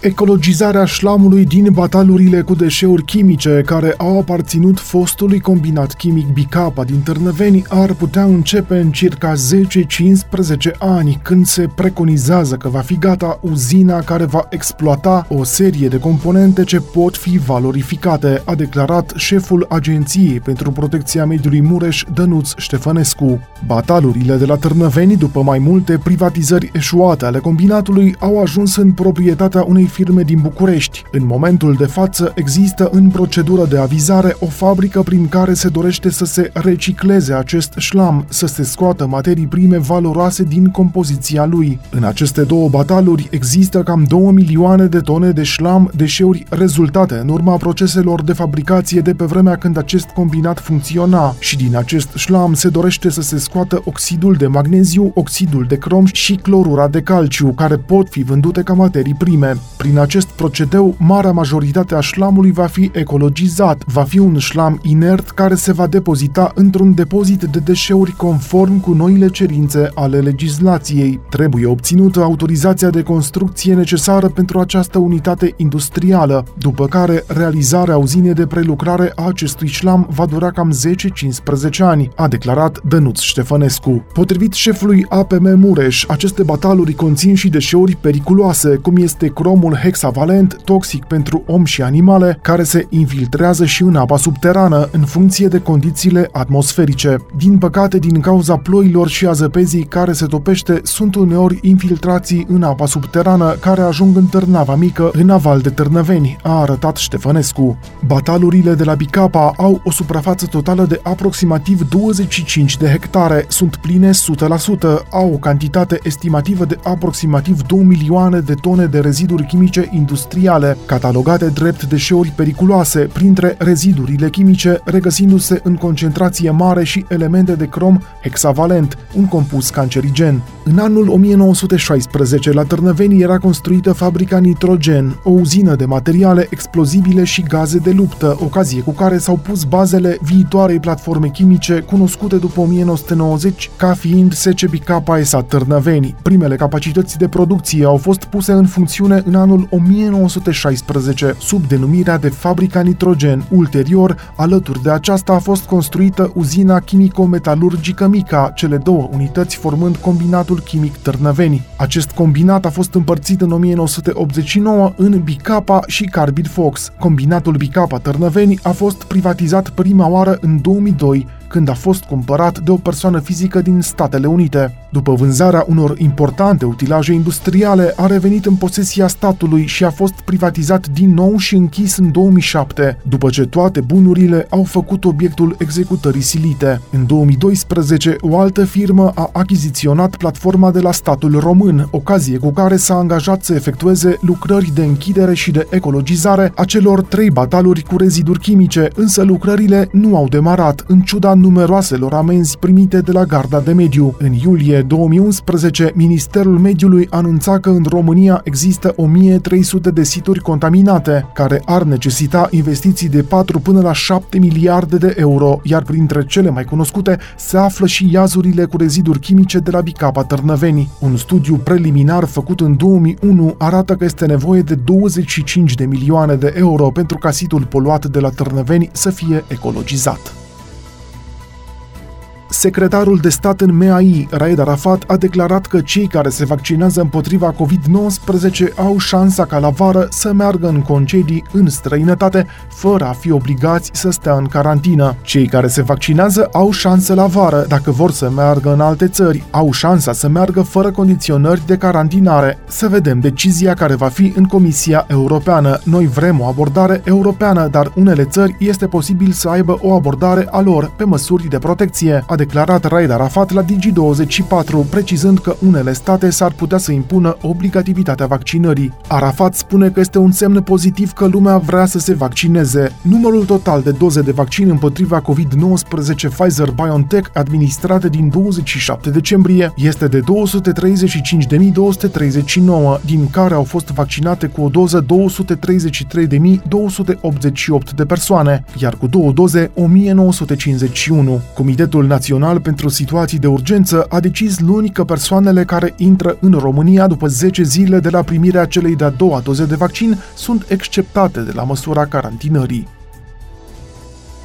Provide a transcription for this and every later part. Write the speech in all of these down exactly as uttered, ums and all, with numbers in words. Ecologizarea șlamului din batalurile cu deșeuri chimice care au aparținut fostului combinat chimic Bicapa din Târnăveni ar putea începe în circa zece-cincisprezece ani, când se preconizează că va fi gata uzina care va exploata o serie de componente ce pot fi valorificate, a declarat șeful Agenției pentru Protecția Mediului Mureș, Dănuț Ștefănescu. Batalurile de la Târnăveni, după mai multe privatizări eșuate ale combinatului, au ajuns în proprietatea unei firme din București. În momentul de față există în procedură de avizare o fabrică prin care se dorește să se recicleze acest șlam, să se scoată materii prime valoroase din compoziția lui. În aceste două bataluri există cam două milioane de tone de șlam, deșeuri rezultate în urma proceselor de fabricație de pe vremea când acest combinat funcționa, și din acest șlam se dorește să se scoată oxidul de magneziu, oxidul de crom și clorura de calciu, care pot fi vândute ca materii prime. Prin acest procedeu, marea majoritate a șlamului va fi ecologizat, va fi un șlam inert care se va depozita într-un depozit de deșeuri conform cu noile cerințe ale legislației. Trebuie obținută autorizația de construcție necesară pentru această unitate industrială, după care realizarea uzinei de prelucrare a acestui șlam va dura cam zece-cincisprezece ani, a declarat Dănuț Ștefănescu. Potrivit șefului A P M Mureș, aceste bataluri conțin și deșeuri periculoase, cum este crom, cromul hexavalent, toxic pentru om și animale, care se infiltrează și în apa subterană, în funcție de condițiile atmosferice. Din păcate, din cauza ploilor și a zăpezii care se topește, sunt uneori infiltrații în apa subterană care ajung în Târnava Mică, în aval de Târnăveni, a arătat Ștefănescu. Batalurile de la Bicapa au o suprafață totală de aproximativ douăzeci și cinci de hectare, sunt pline o sută la sută, au o cantitate estimativă de aproximativ două milioane de tone de reziduri chimice industriale, catalogate drept deșeuri periculoase, printre rezidurile chimice regăsindu-se în concentrație mare și elemente de crom hexavalent, un compus cancerigen. În anul o mie nouă sute șaisprezece, la Târnăveni era construită Fabrica Nitrogen, o uzină de materiale explozibile și gaze de luptă, ocazie cu care s-au pus bazele viitoarei platforme chimice cunoscute după o mie nouă sute nouăzeci ca fiind S C Bicapa S A Târnăveni. Primele capacități de producție au fost puse în funcțiune în anul o mie nouă sute șaisprezece, sub denumirea de Fabrica Nitrogen. Ulterior, alături de aceasta a fost construită uzina chimico-metalurgică Mica, cele două unități formând combinatul chimic Târnăveni. Acest combinat a fost împărțit în o mie nouă sute optzeci și nouă în Bicapa și Carbid Fox. Combinatul Bicapa Târnăveni a fost privatizat prima oară în două mii doi, când a fost cumpărat de o persoană fizică din Statele Unite. După vânzarea unor importante utilaje industriale, a revenit în posesia statului și a fost privatizat din nou și închis în două mii șapte, după ce toate bunurile au făcut obiectul executării silite. În două mii doisprezece, o altă firmă a achiziționat platforma de la statul român, ocazie cu care s-a angajat să efectueze lucrări de închidere și de ecologizare a celor trei bataluri cu reziduri chimice, însă lucrările nu au demarat, în ciuda numeroaselor amenzi primite de la Garda de Mediu. În iulie două mii unsprezece, Ministerul Mediului anunța că în România există o mie trei sute de situri contaminate, care ar necesita investiții de patru până la șapte miliarde de euro, iar printre cele mai cunoscute se află și iazurile cu reziduri chimice de la Bicapa Târnăveni. Un studiu preliminar făcut în două mii unu arată că este nevoie de douăzeci și cinci de milioane de euro pentru ca situl poluat de la Târnăveni să fie ecologizat. Secretarul de stat în M A I, Raed Arafat, a declarat că cei care se vaccinează împotriva covid nouăsprezece au șansa ca la vară să meargă în concedii în străinătate, fără a fi obligați să stea în carantină. Cei care se vaccinează au șanse la vară, dacă vor să meargă în alte țări, au șansa să meargă fără condiționări de carantinare. Să vedem decizia care va fi în Comisia Europeană. Noi vrem o abordare europeană, dar unele țări este posibil să aibă o abordare a lor pe măsuri de protecție, a declarat Raed Arafat la Digi douăzeci și patru, precizând că unele state s-ar putea să impună obligativitatea vaccinării. Arafat spune că este un semn pozitiv că lumea vrea să se vaccineze. Numărul total de doze de vaccin împotriva covid nouăsprezece Pfizer-BioNTech administrate din douăzeci și șapte decembrie este de două sute treizeci și cinci de mii două sute treizeci și nouă, din care au fost vaccinate cu o doză două sute treizeci și trei de mii două sute optzeci și opt de persoane, iar cu două doze o mie nouă sute cincizeci și unu. Comitetul Național Național pentru Situații de Urgență a decis luni că persoanele care intră în România după zece zile de la primirea celei de-a doua doze de vaccin sunt exceptate de la măsura carantinării.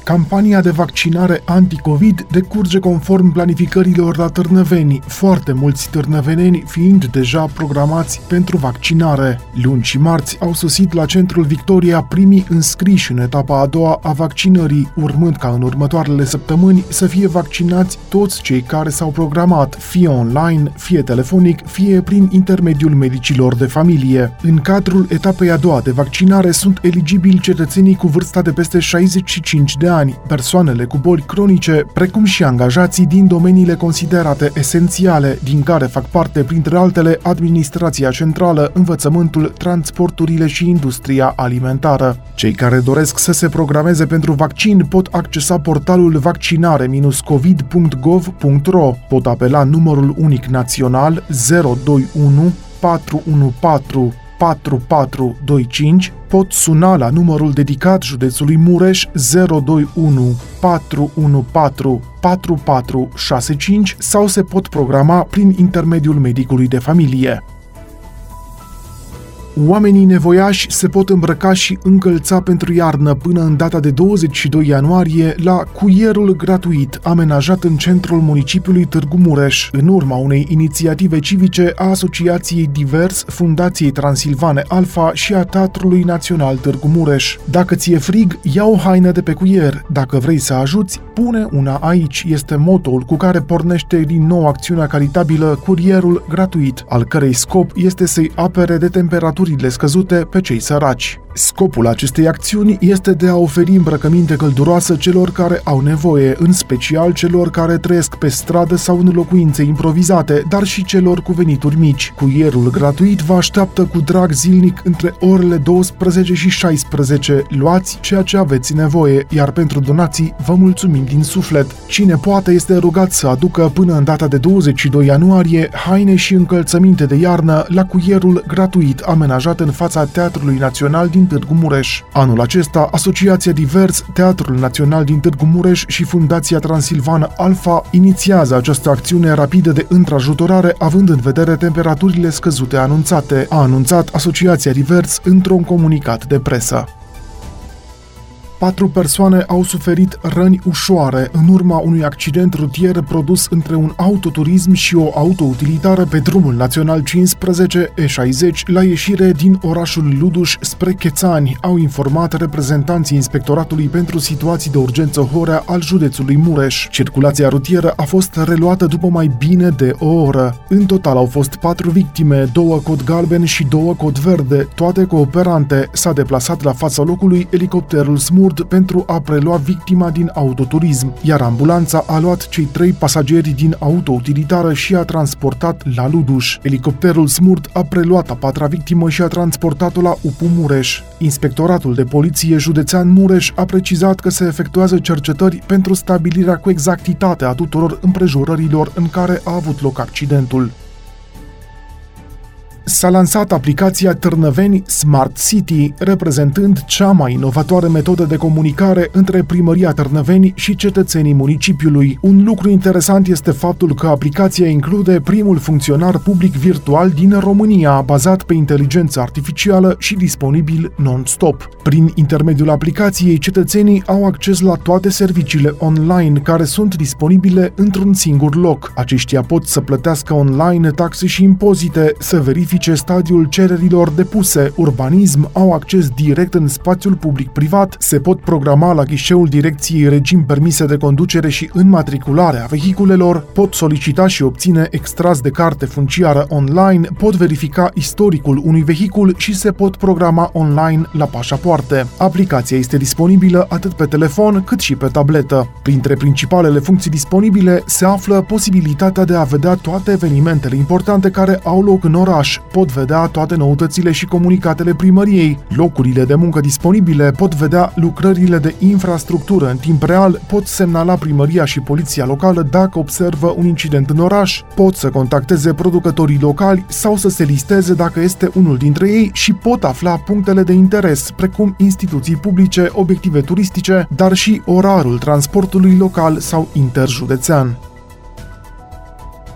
Campania de vaccinare anti-Covid decurge conform planificărilor la Târnăveni, foarte mulți târnăveneni fiind deja programați pentru vaccinare. Luni și marți au sosit la Centrul Victoria primii înscriși în etapa a doua a vaccinării, urmând ca în următoarele săptămâni să fie vaccinați toți cei care s-au programat, fie online, fie telefonic, fie prin intermediul medicilor de familie. În cadrul etapei a doua de vaccinare sunt eligibili cetățenii cu vârsta de peste șaizeci și cinci de ani. Persoanele cu boli cronice, precum și angajații din domeniile considerate esențiale, din care fac parte, printre altele, administrația centrală, învățământul, transporturile și industria alimentară. Cei care doresc să se programeze pentru vaccin pot accesa portalul vaccinare covid punct gov punct ro, pot apela numărul unic național zero doi unu patru unu patru patru patru doi cinci, pot suna la numărul dedicat județului Mureș zero doi unu patru unu patru patru patru șase cinci sau se pot programa prin intermediul medicului de familie. Oamenii nevoiași se pot îmbrăca și încălța pentru iarnă până în data de douăzeci și doi ianuarie la cuierul gratuit amenajat în centrul municipiului Târgu Mureș, în urma unei inițiative civice a Asociației Divers, Fundației Transilvane Alpha și a Teatrului Național Târgu Mureș. Dacă ți-e frig, ia o haină de pe cuier. Dacă vrei să ajuți, pune una aici. Este motoul cu care pornește din nou acțiunea caritabilă Curierul Gratuit, al cărei scop este să-i apere de temperaturi scăzute pe cei săraci. Scopul acestei acțiuni este de a oferi îmbrăcăminte călduroasă celor care au nevoie, în special celor care trăiesc pe stradă sau în locuințe improvizate, dar și celor cu venituri mici. Curierul gratuit vă așteaptă cu drag zilnic între orele douăsprezece și șaisprezece. Luați ceea ce aveți nevoie, iar pentru donații vă mulțumim din suflet. Cine poate este rugat să aducă până în data de douăzeci și doi ianuarie haine și încălțăminte de iarnă la Curierul Gratuit amenajat în fața Teatrului Național din Târgu Mureș. Anul acesta, Asociația Divers, Teatrul Național din Târgu Mureș și Fundația Transilvană Alpha inițiază această acțiune rapidă de întrajutorare, având în vedere temperaturile scăzute anunțate, a anunțat Asociația Divers într-un comunicat de presă. Patru persoane au suferit răni ușoare în urma unui accident rutier produs între un autoturism și o autoutilitară pe drumul național cincisprezece E șaizeci la ieșire din orașul Luduș spre Chețani, au informat reprezentanții Inspectoratului pentru Situații de Urgență Horea al județului Mureș. Circulația rutieră a fost reluată după mai bine de o oră. În total au fost patru victime, două cod galben și două cod verde, toate cooperante. S-a deplasat la fața locului elicopterul SMURD pentru a prelua victima din autoturism, iar ambulanța a luat cei trei pasageri din autoutilitară și a transportat la Luduș. Elicopterul SMURD a preluat a patra victimă și a transportat-o la U P U Mureș. Inspectoratul de Poliție Județean Mureș a precizat că se efectuează cercetări pentru stabilirea cu exactitate a tuturor împrejurărilor în care a avut loc accidentul. S-a lansat aplicația Târnăveni Smart City, reprezentând cea mai inovatoare metodă de comunicare între primăria Târnăveni și cetățenii municipiului. Un lucru interesant este faptul că aplicația include primul funcționar public virtual din România, bazat pe inteligență artificială și disponibil non-stop. Prin intermediul aplicației, cetățenii au acces la toate serviciile online care sunt disponibile într-un singur loc. Aceștia pot să plătească online taxe și impozite, să verifice stadiul cererilor depuse, urbanism, au acces direct în spațiul public-privat, se pot programa la ghișeul direcției regim permise de conducere și înmatriculare a vehiculelor, pot solicita și obține extras de carte funciară online, pot verifica istoricul unui vehicul și se pot programa online la pașapoarte. Aplicația este disponibilă atât pe telefon cât și pe tabletă. Printre principalele funcții disponibile se află posibilitatea de a vedea toate evenimentele importante care au loc în oraș, pot vedea toate noutățile și comunicatele primăriei, locurile de muncă disponibile, pot vedea lucrările de infrastructură în timp real, pot semnala primăria și poliția locală dacă observă un incident în oraș, pot să contacteze producătorii locali sau să se listeze dacă este unul dintre ei și pot afla punctele de interes, precum instituții publice, obiective turistice, dar și orarul transportului local sau interjudețean.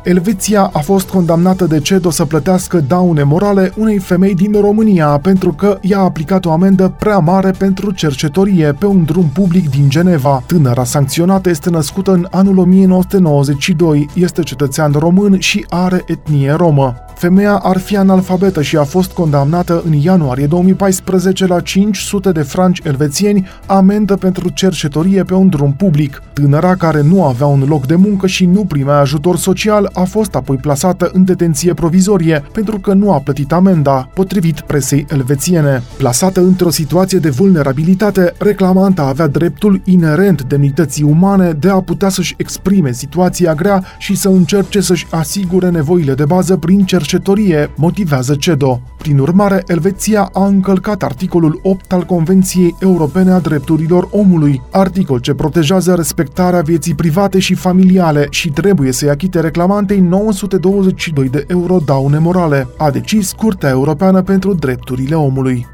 Elveția a fost condamnată de CEDO să plătească daune morale unei femei din România pentru că i-a aplicat o amendă prea mare pentru cercetorie pe un drum public din Geneva. Tânăra sancționată este născută în anul nouăsprezece nouăzeci și doi, este cetățean român și are etnie romă. Femeia ar fi analfabetă și a fost condamnată în ianuarie două mii paisprezece la cinci sute de franci elvețieni amendă pentru cercetorie pe un drum public. Tânăra, care nu avea un loc de muncă și nu primea ajutor social, a fost apoi plasată în detenție provizorie pentru că nu a plătit amenda, potrivit presei elvețiene. Plasată într-o situație de vulnerabilitate, reclamanta avea dreptul inerent demnității umane de a putea să-și exprime situația grea și să încerce să-și asigure nevoile de bază prin cercetorie, motivează CEDO. Prin urmare, Elveția a încălcat articolul opt al Convenției Europene a Drepturilor Omului, articol ce protejează respectarea vieții private și familiale și trebuie să-i achite reclamantei nouă sute douăzeci și doi de euro daune morale, a decis Curtea Europeană pentru Drepturile Omului.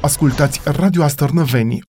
Ascultați Radio Aștră Năveni,